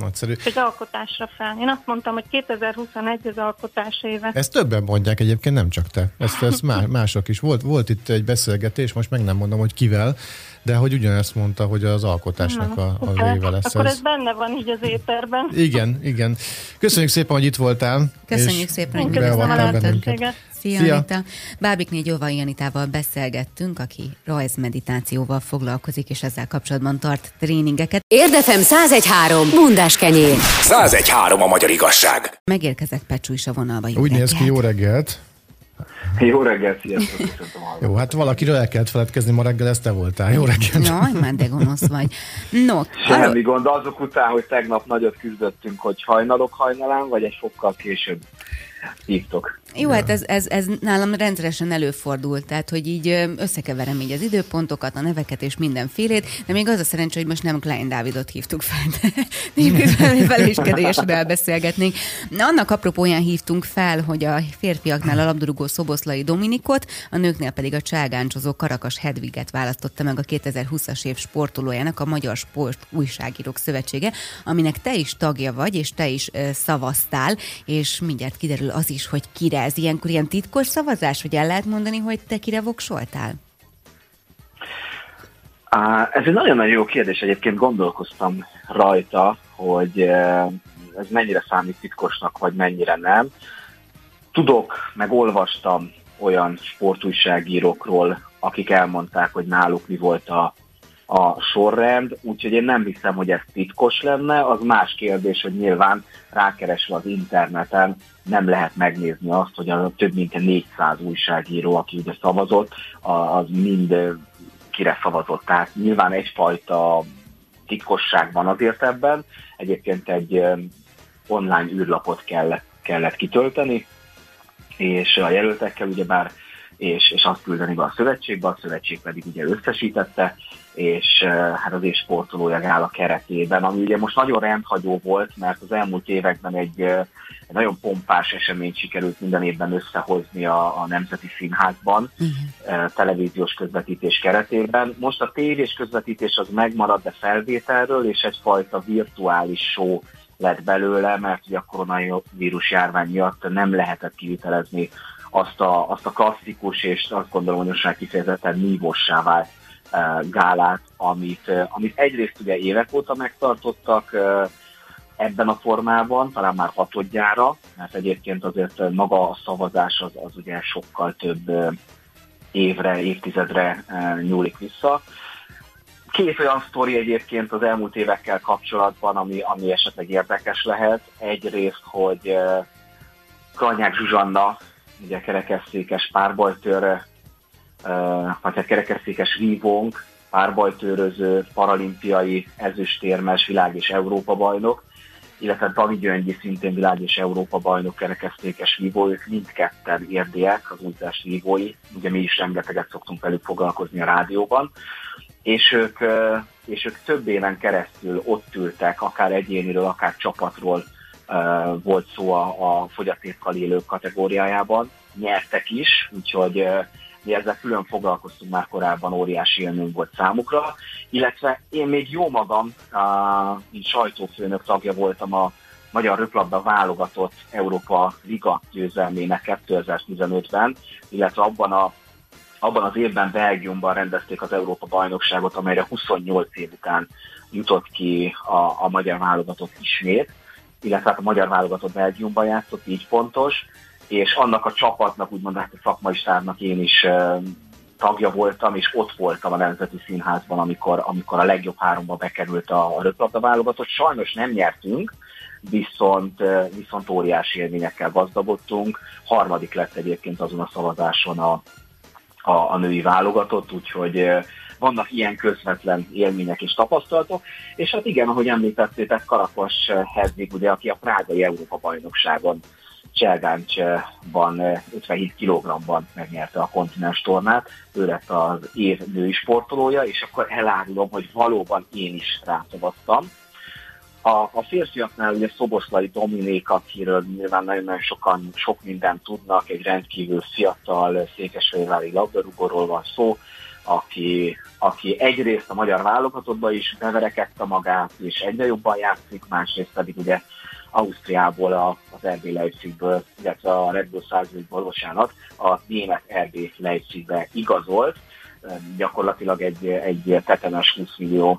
Nagyszerű. Az alkotásra fel. Én azt mondtam, hogy kétezer-huszonegy az alkotás éve. Ezt többen mondják egyébként, nem csak te. Ezt, ezt mások is. Volt, volt itt egy beszélgetés, most meg nem mondom, hogy kivel, de hogy ugyanezt mondta, hogy az alkotásnak a, az éve lesz. Akkor ez, ez benne van így az éterben. Igen, igen. Köszönjük szépen, hogy itt voltál. Köszönjük szépen, hogy beavattál bennünket. Szia, Szia. Anita. Bábikné Jóvai Anitával beszélgettünk, aki rajzmeditációval foglalkozik, és ezzel kapcsolatban tart tréningeket. Érdefem száztizenhárom, bundás kenyér. száztizenhárom a magyar igazság. Megérkezett Pecsú is a vonalba. Úgy reggelt. Néz ki, jó reggelt. Jó reggelt, sziasztok. Jó, hát valakiről el kellett feledkezni ma reggel, ez te voltál. Jó reggelt. Jaj, már de gonosz vagy. No, semmi arra... gond, azok után, hogy tegnap nagyot küzdöttünk, hogy hajnalok hajnalán, vagy egy fokkal később hívtok. Jó, hát ez, ez, ez nálam rendszeresen előfordult, tehát hogy így összekeverem így az időpontokat, a neveket és mindenfélét, de még az a szerencsé, hogy most nem Klein Dávidot hívtuk fel, de vele is kedélyesen elbeszélgetnénk. Annak apropóján hívtunk fel, hogy a férfiaknál a labdarúgó Szoboszlai Dominikot, a nőknél pedig a cságáncsozó Karakas Hedviget választotta meg a kétezer-húszas év sportolójának a Magyar Sport Újságírók Szövetsége, aminek te is tagja vagy, és te is szavaztál, és mindjárt kiderül az is, hogy kire. Ez ilyenkor ilyen titkos szavazás, hogy el lehet mondani, hogy te kire voksoltál? Ez egy nagyon-nagyon jó kérdés. Egyébként gondolkoztam rajta, hogy ez mennyire számít titkosnak, vagy mennyire nem. Tudok, meg olvastam olyan sportújságírókról, akik elmondták, hogy náluk mi volt a, a sorrend, úgyhogy én nem hiszem, hogy ez titkos lenne. Az más kérdés, hogy nyilván rákeresve az interneten nem lehet megnézni azt, hogy a több mint négyszáz újságíró, aki ugye szavazott, az mind kire szavazott. Tehát nyilván egyfajta titkosság van azért ebben. Egyébként egy online űrlapot kellett, kellett kitölteni, és a jelöltekkel ugyebár, és, és azt küldeni be a szövetségbe, a szövetség pedig ugye összesítette, és hát az élsportolója gála keretében, ami ugye most nagyon rendhagyó volt, mert az elmúlt években egy, egy nagyon pompás eseményt sikerült minden évben összehozni a, a Nemzeti Színházban, uh-huh. televíziós közvetítés keretében. Most a tévés közvetítés az megmarad, de felvételről, és egyfajta virtuális show lett belőle, mert ugye a koronavírus járvány miatt nem lehetett kivitelezni azt a, azt a klasszikus és azt gondolom, hogy most kifejezetten nívossá vált gálát, amit, amit egyrészt ugye évek óta megtartottak ebben a formában, talán már hatodjára, mert egyébként azért maga a szavazás az, az ugye sokkal több évre, évtizedre nyúlik vissza. Két olyan sztori egyébként az elmúlt évekkel kapcsolatban, ami, ami esetleg érdekes lehet. Egyrészt, hogy Kanyák Zsuzsanna, ugye kerekesszékes párbajtőr, vagy hát kerekesszékes vívónk, párbajtőröző, paralimpiai, ezüstérmes, világ- és Európa-bajnok, illetve David Gyöngyi szintén világ- és Európa-bajnok kerekesszékes vívó, ők mindketten érdiek, az újtás vívói, ugye mi is rengeteget szoktunk velük foglalkozni a rádióban, és ők, és ők több éven keresztül ott ültek, akár egyéniről, akár csapatról volt szó a, a fogyatékkal élők kategóriájában, nyertek is, úgyhogy mi ezzel külön foglalkoztunk már korábban, óriási élmény volt számukra, illetve én még jó magam, mint sajtófőnök tagja voltam a magyar röplabda válogatott Európa-liga győzelmének kétezer-tizenötben, illetve abban, a, abban az évben Belgiumban rendezték az Európa-bajnokságot, amelyre huszonnyolc év után jutott ki a, a magyar válogatott ismét, illetve a magyar válogatott Belgiumban játszott, így pontos, és annak a csapatnak, úgymond hát a szakmai stábnak én is uh, tagja voltam, és ott voltam a Nemzeti Színházban, amikor, amikor a legjobb háromba bekerült a, a röplabda válogatott. Sajnos nem nyertünk, viszont, uh, viszont óriási élményekkel gazdagodtunk. Harmadik lett egyébként azon a szavazáson a, a, a női válogatott, úgyhogy uh, vannak ilyen közvetlen élmények és tapasztalatok, és hát igen, ahogy említettétek, Karakas Hedvig, ugye, aki a prágai Európa-bajnokságon Cselgáncsban ötvenhét kilogramban megnyerte a kontinens tornát, ő lett az év női sportolója, és akkor elárulom, hogy valóban én is rászavaztam. A, a férfiaknál ugye Szoboszlai Dominik, akiről nyilván nagyon-nagyon sokan sok mindent tudnak, egy rendkívül fiatal székesfehérvári labdarúgóról van szó, aki, aki egyrészt a magyar válogatottba is beverekedte magát, és egyre jobban játszik, másrészt pedig ugye Ausztriából, az er bé Leipzigből, illetve a Red Bull száz ötből, bocsánat, a német er bé Leipzigbe igazolt. Gyakorlatilag egy, egy tetemes húsz millió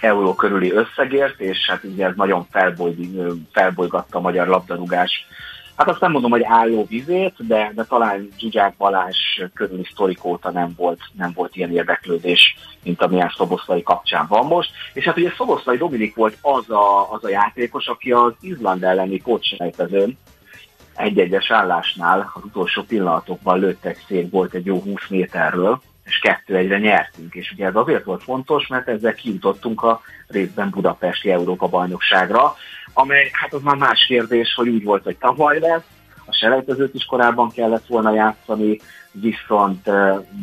euró körüli összegért, és hát így ez nagyon felboly, felbolygatta a magyar labdarúgás. Hát azt nem mondom, hogy álló vizét, de, de talán Zsuzsák Balázs körüli sztorik óta nem volt, nem volt ilyen érdeklődés, mint amilyen Szoboszlai kapcsán van most. És hát ugye Szoboszlai Dominik volt az a, az a játékos, aki az Izland elleni pótselejtezőn egy-egyes állásnál az utolsó pillanatokban lőtt egy szép gólt egy jó húsz méterről, és kettő egyre nyertünk. És ugye ez azért volt fontos, mert ezzel kijutottunk a részben budapesti Európa-bajnokságra, amely, hát az már más kérdés, hogy úgy volt, hogy tavaly lesz, a selejtezőt is korábban kellett volna játszani, viszont,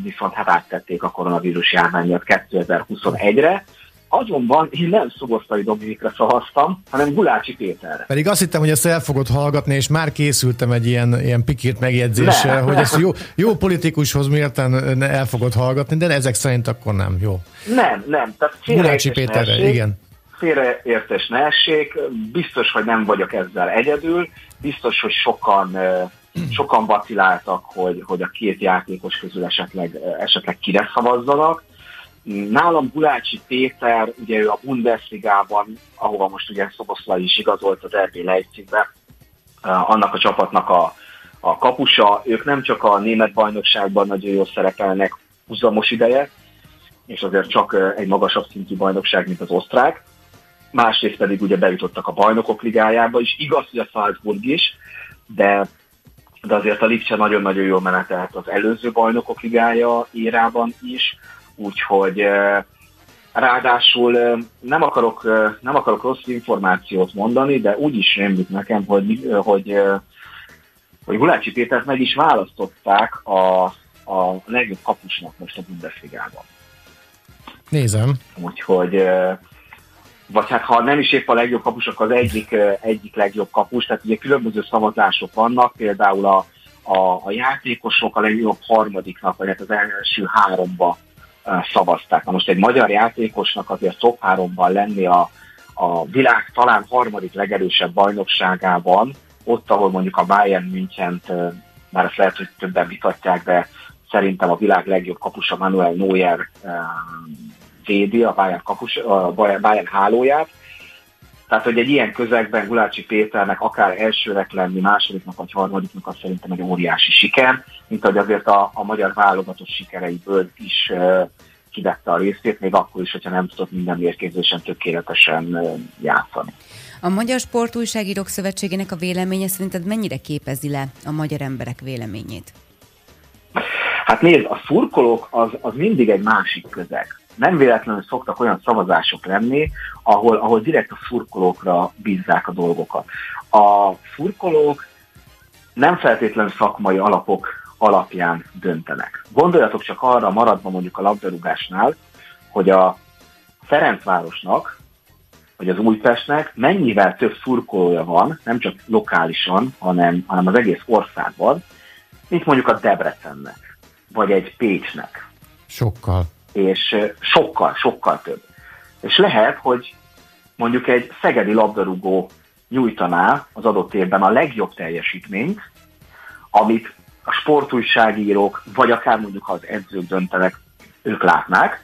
viszont hát áttették a koronavírus járvány miatt kétezer-huszonegyre. Azonban én nem Szoboszlai Dominikra szavaztam, hanem Gulácsi Péterre. Pedig azt hittem, hogy ezt el fogod hallgatni, és már készültem egy ilyen, ilyen pikírt megjegyzéssel, hogy ezt jó, jó politikushoz mérten el fogod hallgatni, de ezek szerint akkor nem, jó. Nem, nem. Tehát Gulácsi Péterre, igen. Félreértés ne essék, biztos, hogy nem vagyok ezzel egyedül, biztos, hogy sokan, sokan vaciláltak, hogy, hogy a két játékos közül esetleg, esetleg kire szavazzanak. Nálam Gulácsi Péter, ugye ő a Bundesligában, ahova most ugye Szoboszlai is igazolt az er bé Leipzigbe, annak a csapatnak a, a kapusa, ők nem csak a német bajnokságban nagyon jól szerepelnek húzamos ideje, és azért csak egy magasabb szintű bajnokság, mint az osztrák, másrészt pedig ugye bejutottak a Bajnokok Ligájába, és igaz, hogy a Salzburg is, de, de azért a Lipcse nagyon-nagyon jól menetelt az előző Bajnokok Ligája érában is, úgyhogy ráadásul nem akarok, nem akarok rossz információt mondani, de úgy is rémlik nekem, hogy, hogy, hogy Gulácsi Pétert meg is választották a, a legjobb kapusnak most a Bundesligában. Nézem. Úgyhogy... vagy hát ha nem is épp a legjobb kapus, akkor az egyik, egyik legjobb kapus, tehát ugye különböző szavazások vannak, például a, a, a játékosok a legjobb harmadiknak, vagy hát az első háromba szavazták. Na most egy magyar játékosnak azért top háromban lenni a, a világ talán harmadik legerősebb bajnokságában, ott, ahol mondjuk a Bayern Münchent, már ezt lehet, hogy többen vitatják, de szerintem a világ legjobb kapusa Manuel Neuer védi a Bayern, kapus, a Bayern hálóját. Tehát, hogy egy ilyen közegben Gulácsi Péternek akár elsőnek lenni, másodiknak vagy harmadiknak, az szerintem egy óriási siker, mint ahogy azért a, a magyar válogatott sikereiből is uh, kivette a részét, még akkor is, hogyha nem tudott minden mérkőzésen tökéletesen uh, játszani. A Magyar Sportújságírók Szövetségének a véleménye szerinted mennyire képezi le a magyar emberek véleményét? Hát nézd, a szurkolók az, az mindig egy másik közeg. Nem véletlenül szoktak olyan szavazások lenni, ahol, ahol direkt a szurkolókra bízzák a dolgokat. A szurkolók nem feltétlenül szakmai alapok alapján döntenek. Gondoljatok csak arra, maradva mondjuk a labdarúgásnál, hogy a Ferencvárosnak, vagy az Újpestnek mennyivel több szurkolója van, nem csak lokálisan, hanem, hanem az egész országban, mint mondjuk a Debrecennek, vagy egy Pécsnek. Sokkal. És sokkal, sokkal több. És lehet, hogy mondjuk egy szegedi labdarúgó nyújtaná az adott évben a legjobb teljesítményt, amit a sportújságírók, vagy akár mondjuk ha az edzők döntenek, ők látnák.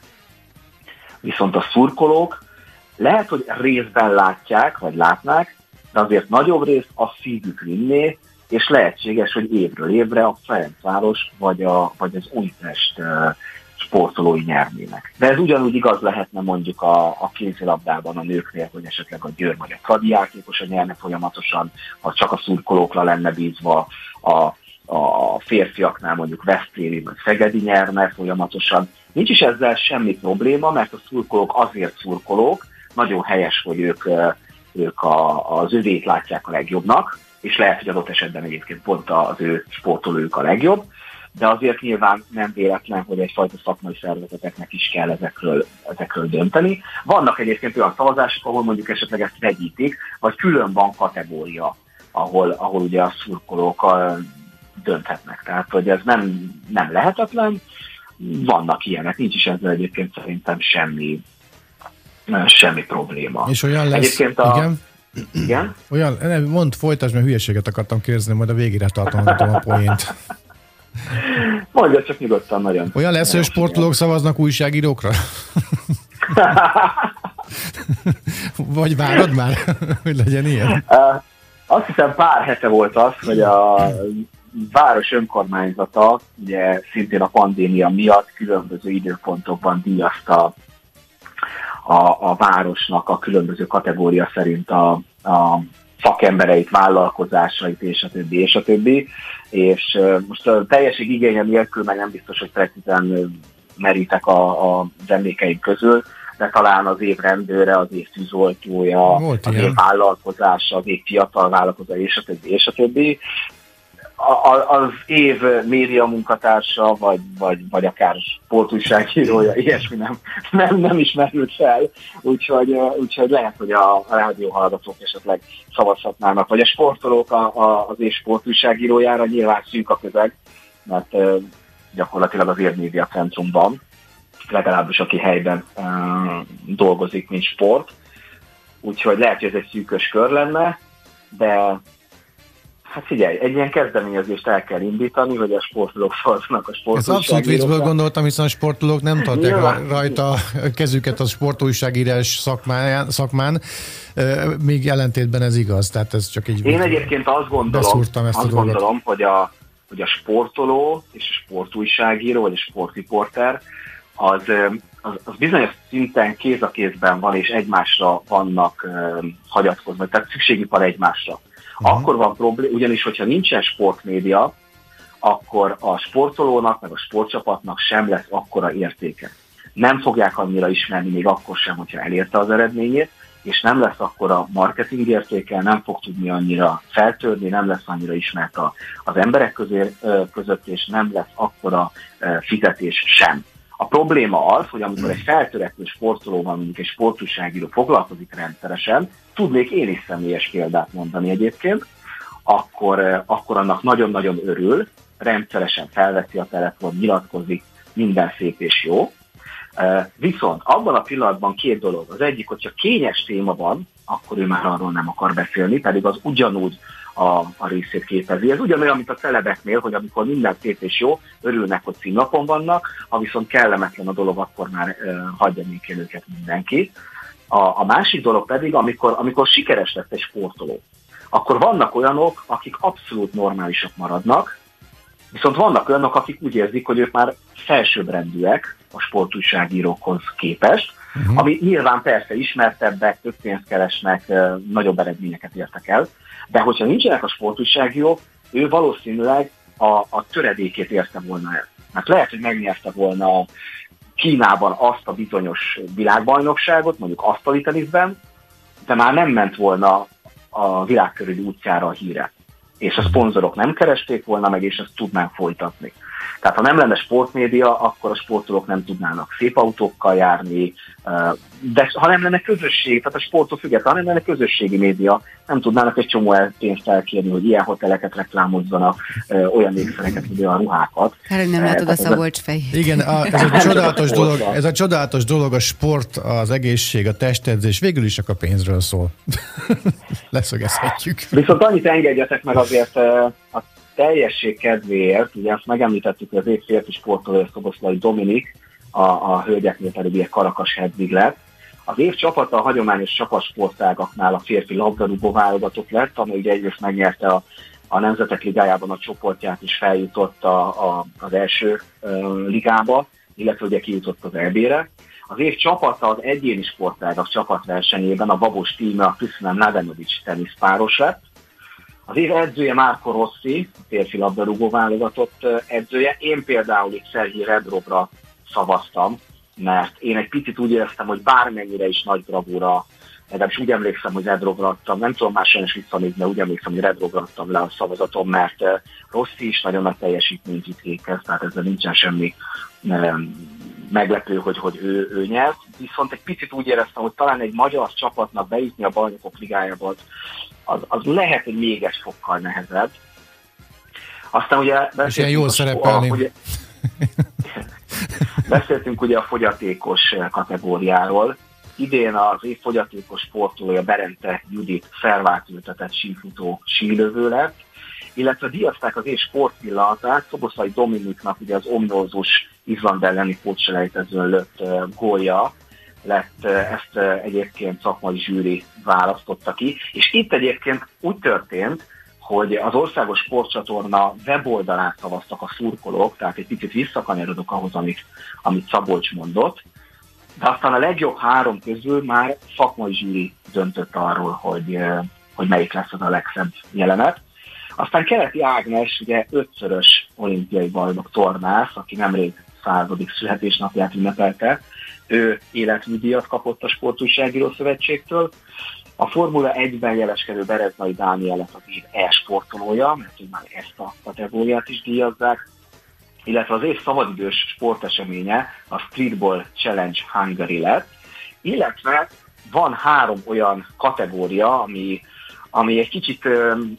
Viszont a szurkolók lehet, hogy részben látják, vagy látnák, de azért nagyobb részt a szívük vinné, és lehetséges, hogy évről évre a Ferencváros, vagy, a, vagy az Újpest sportolói nyernének. De ez ugyanúgy igaz lehetne mondjuk a, a kézilabdában a nőknél, hogy esetleg a Győr vagy a Kadiákékos a nyerne folyamatosan, ha csak a szurkolókra lenne bízva, a, a férfiaknál mondjuk Veszprémi vagy Szegedi nyerne folyamatosan. Nincs is ezzel semmi probléma, mert a szurkolók azért szurkolók, nagyon helyes, hogy ők, ők a, az övét látják a legjobbnak, és lehet, hogy adott esetben egyébként pont az ő sportolójuk a legjobb, de azért nyilván nem véletlen, hogy egyfajta szakmai szervezeteknek is kell ezekről, ezekről dönteni. Vannak egyébként olyan szavazások, ahol mondjuk esetleg ezt vegyítik, vagy külön van kategória, ahol, ahol ugye a szurkolók dönthetnek. Tehát, hogy ez nem, nem lehetetlen, vannak ilyenek, nincs is ezzel egyébként szerintem semmi, semmi probléma. És olyan lesz, egyébként a, igen? Igen? Olyan, nem, mondd, folytasd, mert hülyeséget akartam kérdezni, majd a végére tartalmazom a poént. Mondja csak nyugodtan, nagyon. Olyan lesz, hogy sportolók szavaznak újságírókra? Vagy várod már, hogy legyen ilyen? Azt hiszem pár hete volt az, hogy a város önkormányzata ugye szintén a pandémia miatt különböző időpontokban díjazta a, a városnak a különböző kategória szerint a, a szakembereit, vállalkozásait, és a többi, és a többi. És most a teljesség igénye nélkül meg nem biztos, hogy precízen merítek a, a emlékeim közül, de talán az év rendőre, az év tűzoltója, az év vállalkozása, az év fiatal vállalkozása, és a többi, és a többi. A, az év média munkatársa, vagy, vagy, vagy akár sportújságírója, ilyesmi nem, nem, nem is merült fel, úgyhogy, úgyhogy lehet, hogy a, a rádióhallgatók esetleg szavazhatnának, vagy a sportolók a, a, az év sportújságírójára, nyilván szűk a közeg, mert e, gyakorlatilag az Ér Média Centrumban, legalábbis aki helyben e, dolgozik, mint sport, úgyhogy lehet, hogy ez egy szűkös kör lenne, de hát figyelj, egy ilyen kezdeményezést el kell indítani, hogy a sportolók szavaznak a sportújságírókra. Ez abszolút viccből gondoltam, hiszen a sportolók nem tartják a, rajta a kezüket a sportújságírás szakmán, szakmán, még ellentétben ez igaz, tehát ez csak így. Én egyébként azt gondolom, azt gondolom hogy, a, hogy a sportoló és a sportújságíró, vagy a sportriporter, az, az, az bizonyos szinten kéz a kézben van, és egymásra vannak um, hagyatkozva, tehát szükségük van egymásra. Uh-huh. Akkor van probléma, ugyanis, hogyha nincsen sportmédia, akkor a sportolónak, meg a sportcsapatnak sem lesz akkora értéke. Nem fogják annyira ismerni, még akkor sem, hogyha elérte az eredményét, és nem lesz akkora marketing értéke, nem fog tudni annyira feltörni, nem lesz annyira ismert a, az emberek közé, között, és nem lesz akkora e, fizetés sem. A probléma az, hogy amikor egy feltörekvő sportolóval, mondjuk egy sportújságíró foglalkozik rendszeresen, tudnék én is személyes példát mondani egyébként, akkor, akkor annak nagyon-nagyon örül, rendszeresen felveszi a telefon, nyilatkozik, minden szép és jó, Viszont abban a pillanatban két dolog. Az egyik, hogyha kényes téma van, akkor ő már arról nem akar beszélni, pedig az ugyanúgy a, a részét képezi. Ez ugyanolyan, mint a celebeknél, hogy amikor minden szép és jó, örülnek, hogy címlapon vannak, ha viszont kellemetlen a dolog, akkor már uh, hagyja nékén őket mindenki. A, a másik dolog pedig, amikor, amikor sikeres lett egy sportoló, akkor vannak olyanok, akik abszolút normálisak maradnak, viszont vannak olyanok, akik úgy érzik, hogy ők már felsőbbrendűek a sportújságírókhoz képest, uh-huh. ami nyilván persze ismertebbek, több pénzt keresnek, nagyobb eredményeket értek el, de hogyha nincsenek a sportújságírók, ő valószínűleg a, a töredékét érte volna el. Mert lehet, hogy megnyerte volna Kínában azt a bizonyos világbajnokságot, mondjuk asztali teniszben, de már nem ment volna a világkörüli útjára a híre. És a szponzorok nem keresték volna meg, és ezt tudnánk folytatni. Tehát ha nem lenne sportmédia, akkor a sportolók nem tudnának szép autókkal járni, de ha nem lenne közösség, tehát a sportól függetlenül, ha nem lenne közösségi média, nem tudnának egy csomó pénzt elkérni, hogy ilyen hoteleket reklámozzanak, olyan ékszereket, hogy olyan ruhákat. Hát nem látod a Szabolcs fejét. Igen, a, ez, a csodálatos dolog, ez a csodálatos dolog, a sport, az egészség, a testedzés, végül is csak a pénzről szól. Leszögezhetjük. Viszont annyit engedjetek meg azért a teljesség kedvéért, ugye azt megemlítettük, hogy az épp férfi sportoló Szoboszlai Dominik, a, a hölgyeknél pedig ilyen Karakas Hedvig lett. Az év csapata a hagyományos csapatsportágaknál a férfi labdarúgó válogatott lett, ami ugye egyrészt megnyerte a, a Nemzetek Ligájában a csoportját, és feljutott a, a, az első e, ligába, illetve ugye kijutott az er bé-re. Az év csapata az egyéni sportágak csapatversenyében a Babos Tímea, Krisztina Mladenovics teniszpáros lett. Az év edzője Marco Rossi, a férfi labdarúgó válogatott edzője. Én például itt Sergyi Rebrovra szavaztam, mert én egy picit úgy éreztem, hogy bármennyire is nagy bravúra, legalábbis úgy emlékszem, hogy Rebrovra adtam, nem tudom már sajnos visszanézni, úgy emlékszem, hogy Rebrovra adtam le a szavazatom, mert Rossi is nagyon nagy teljesítményt itt ékez, tehát ezzel nincsen semmi meglepő, hogy, hogy ő, ő nyert. Viszont egy picit úgy éreztem, hogy talán egy magyar csapatnak bejutni a Bajnokok Ligájába Az, az lehet, hogy még egy fokkal nehezebb. Aztán ugye és ilyen jól szerepelni. A, ugye, beszéltünk ugye a fogyatékos kategóriáról. Idén az év fogyatékos sportolója Berente Judit szervát ültetett sífutó sílövő lett, illetve díjazták az év sportpillanatát Szoboszlai Dominiknak ugye az omnózus Izland elleni pótselejtezőn lőtt gólja lett, ezt egyébként szakmai zsűri választotta ki, és itt egyébként úgy történt, hogy az Országos Sportcsatorna weboldalán szavaztak a szurkolók, tehát egy picit visszakanyarodok ahhoz, amit, amit Szabolcs mondott, de aztán a legjobb három közül már szakmai zsűri döntött arról, hogy, hogy melyik lesz az a legszebb jelenet. Aztán Keleti Ágnes, ugye ötszörös olimpiai bajnok tornász, aki nemrég századik születésnapját ünnepelte, ő életműdíjat kapott a Sportújságíró Szövetségtől. A Formula egyben jeleskedő Bereznai Dániel lett az év e-sportolója, mert már ezt a kategóriát is díjazzák, illetve az év szabadidős sporteseménye a Streetball Challenge Hungary lett, illetve van három olyan kategória, ami, ami egy kicsit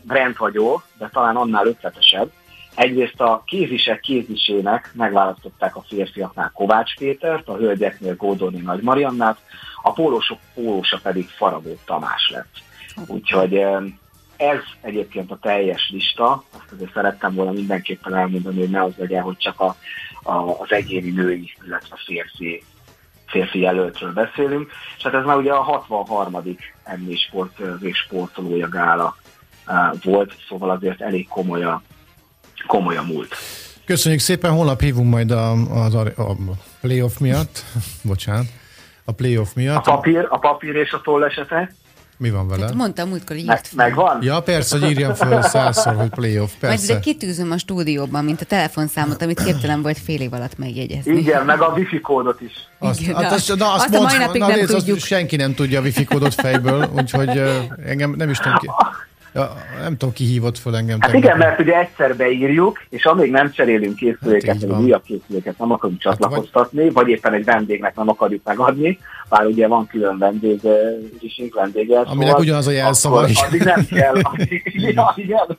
rendhagyó, de talán annál ötletesebb. Egyrészt a kézisek kézisének megválasztották a férfiaknál Kovács Pétert, a hölgyeknél Goldoni Nagy Mariannát, a pólósok pólósa pedig Faragó Tamás lett. Úgyhogy ez egyébként a teljes lista, azt azért szerettem volna mindenképpen elmondani, hogy ne az legyen, hogy csak a, a, az egyéni női, illetve férfi, férfi jelöltről beszélünk. És hát ez már ugye a hatvanharmadik en es sport sportolója gála volt, szóval azért elég komoly a komoly a múlt. Köszönjük szépen, holnap hívunk majd a, a, a playoff miatt, bocsánat, a playoff miatt. A papír, a papír és a toll esete? Mi van vele? Hát mondtam múltkor, hogy írt fel. Megvan? Ja, persze, hogy írjam föl százszor, hogy playoff, persze. Majd de kitűzöm a stúdióban, mint a telefonszámot, amit képtelen volt fél év alatt megjegyezni. Igen, meg a wifi kódot is. Azt, Igen, azt, azt, na, azt, azt mondd, a mai napig na, nem nézd, tudjuk. Senki nem tudja a wifi kódot fejből, úgyhogy engem nem is tudom ki... Ja, nem tudom, ki hívott föl engem. Hát igen, mert ugye egyszer beírjuk, és amíg nem cserélünk készüléket, hát vagy újabb készüléket nem akarunk hát csatlakoztatni, vagy... vagy éppen egy vendégnek nem akarjuk megadni, már ugye van külön vendége, és vendége. Aminek szóval ugyanaz a jelszava is. Addig nem kell. Addig, ja, igen.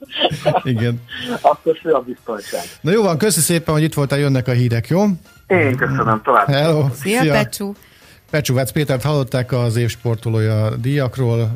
igen. Akkor fő a biztonság. Na jó van, köszi szépen, hogy itt voltál, jönnek a hírek, jó? Én köszönöm, tovább. Hello. Szia, Szia. Pecsú. Pecsú Vácz Pétert hallották, az év sportolója díjakról.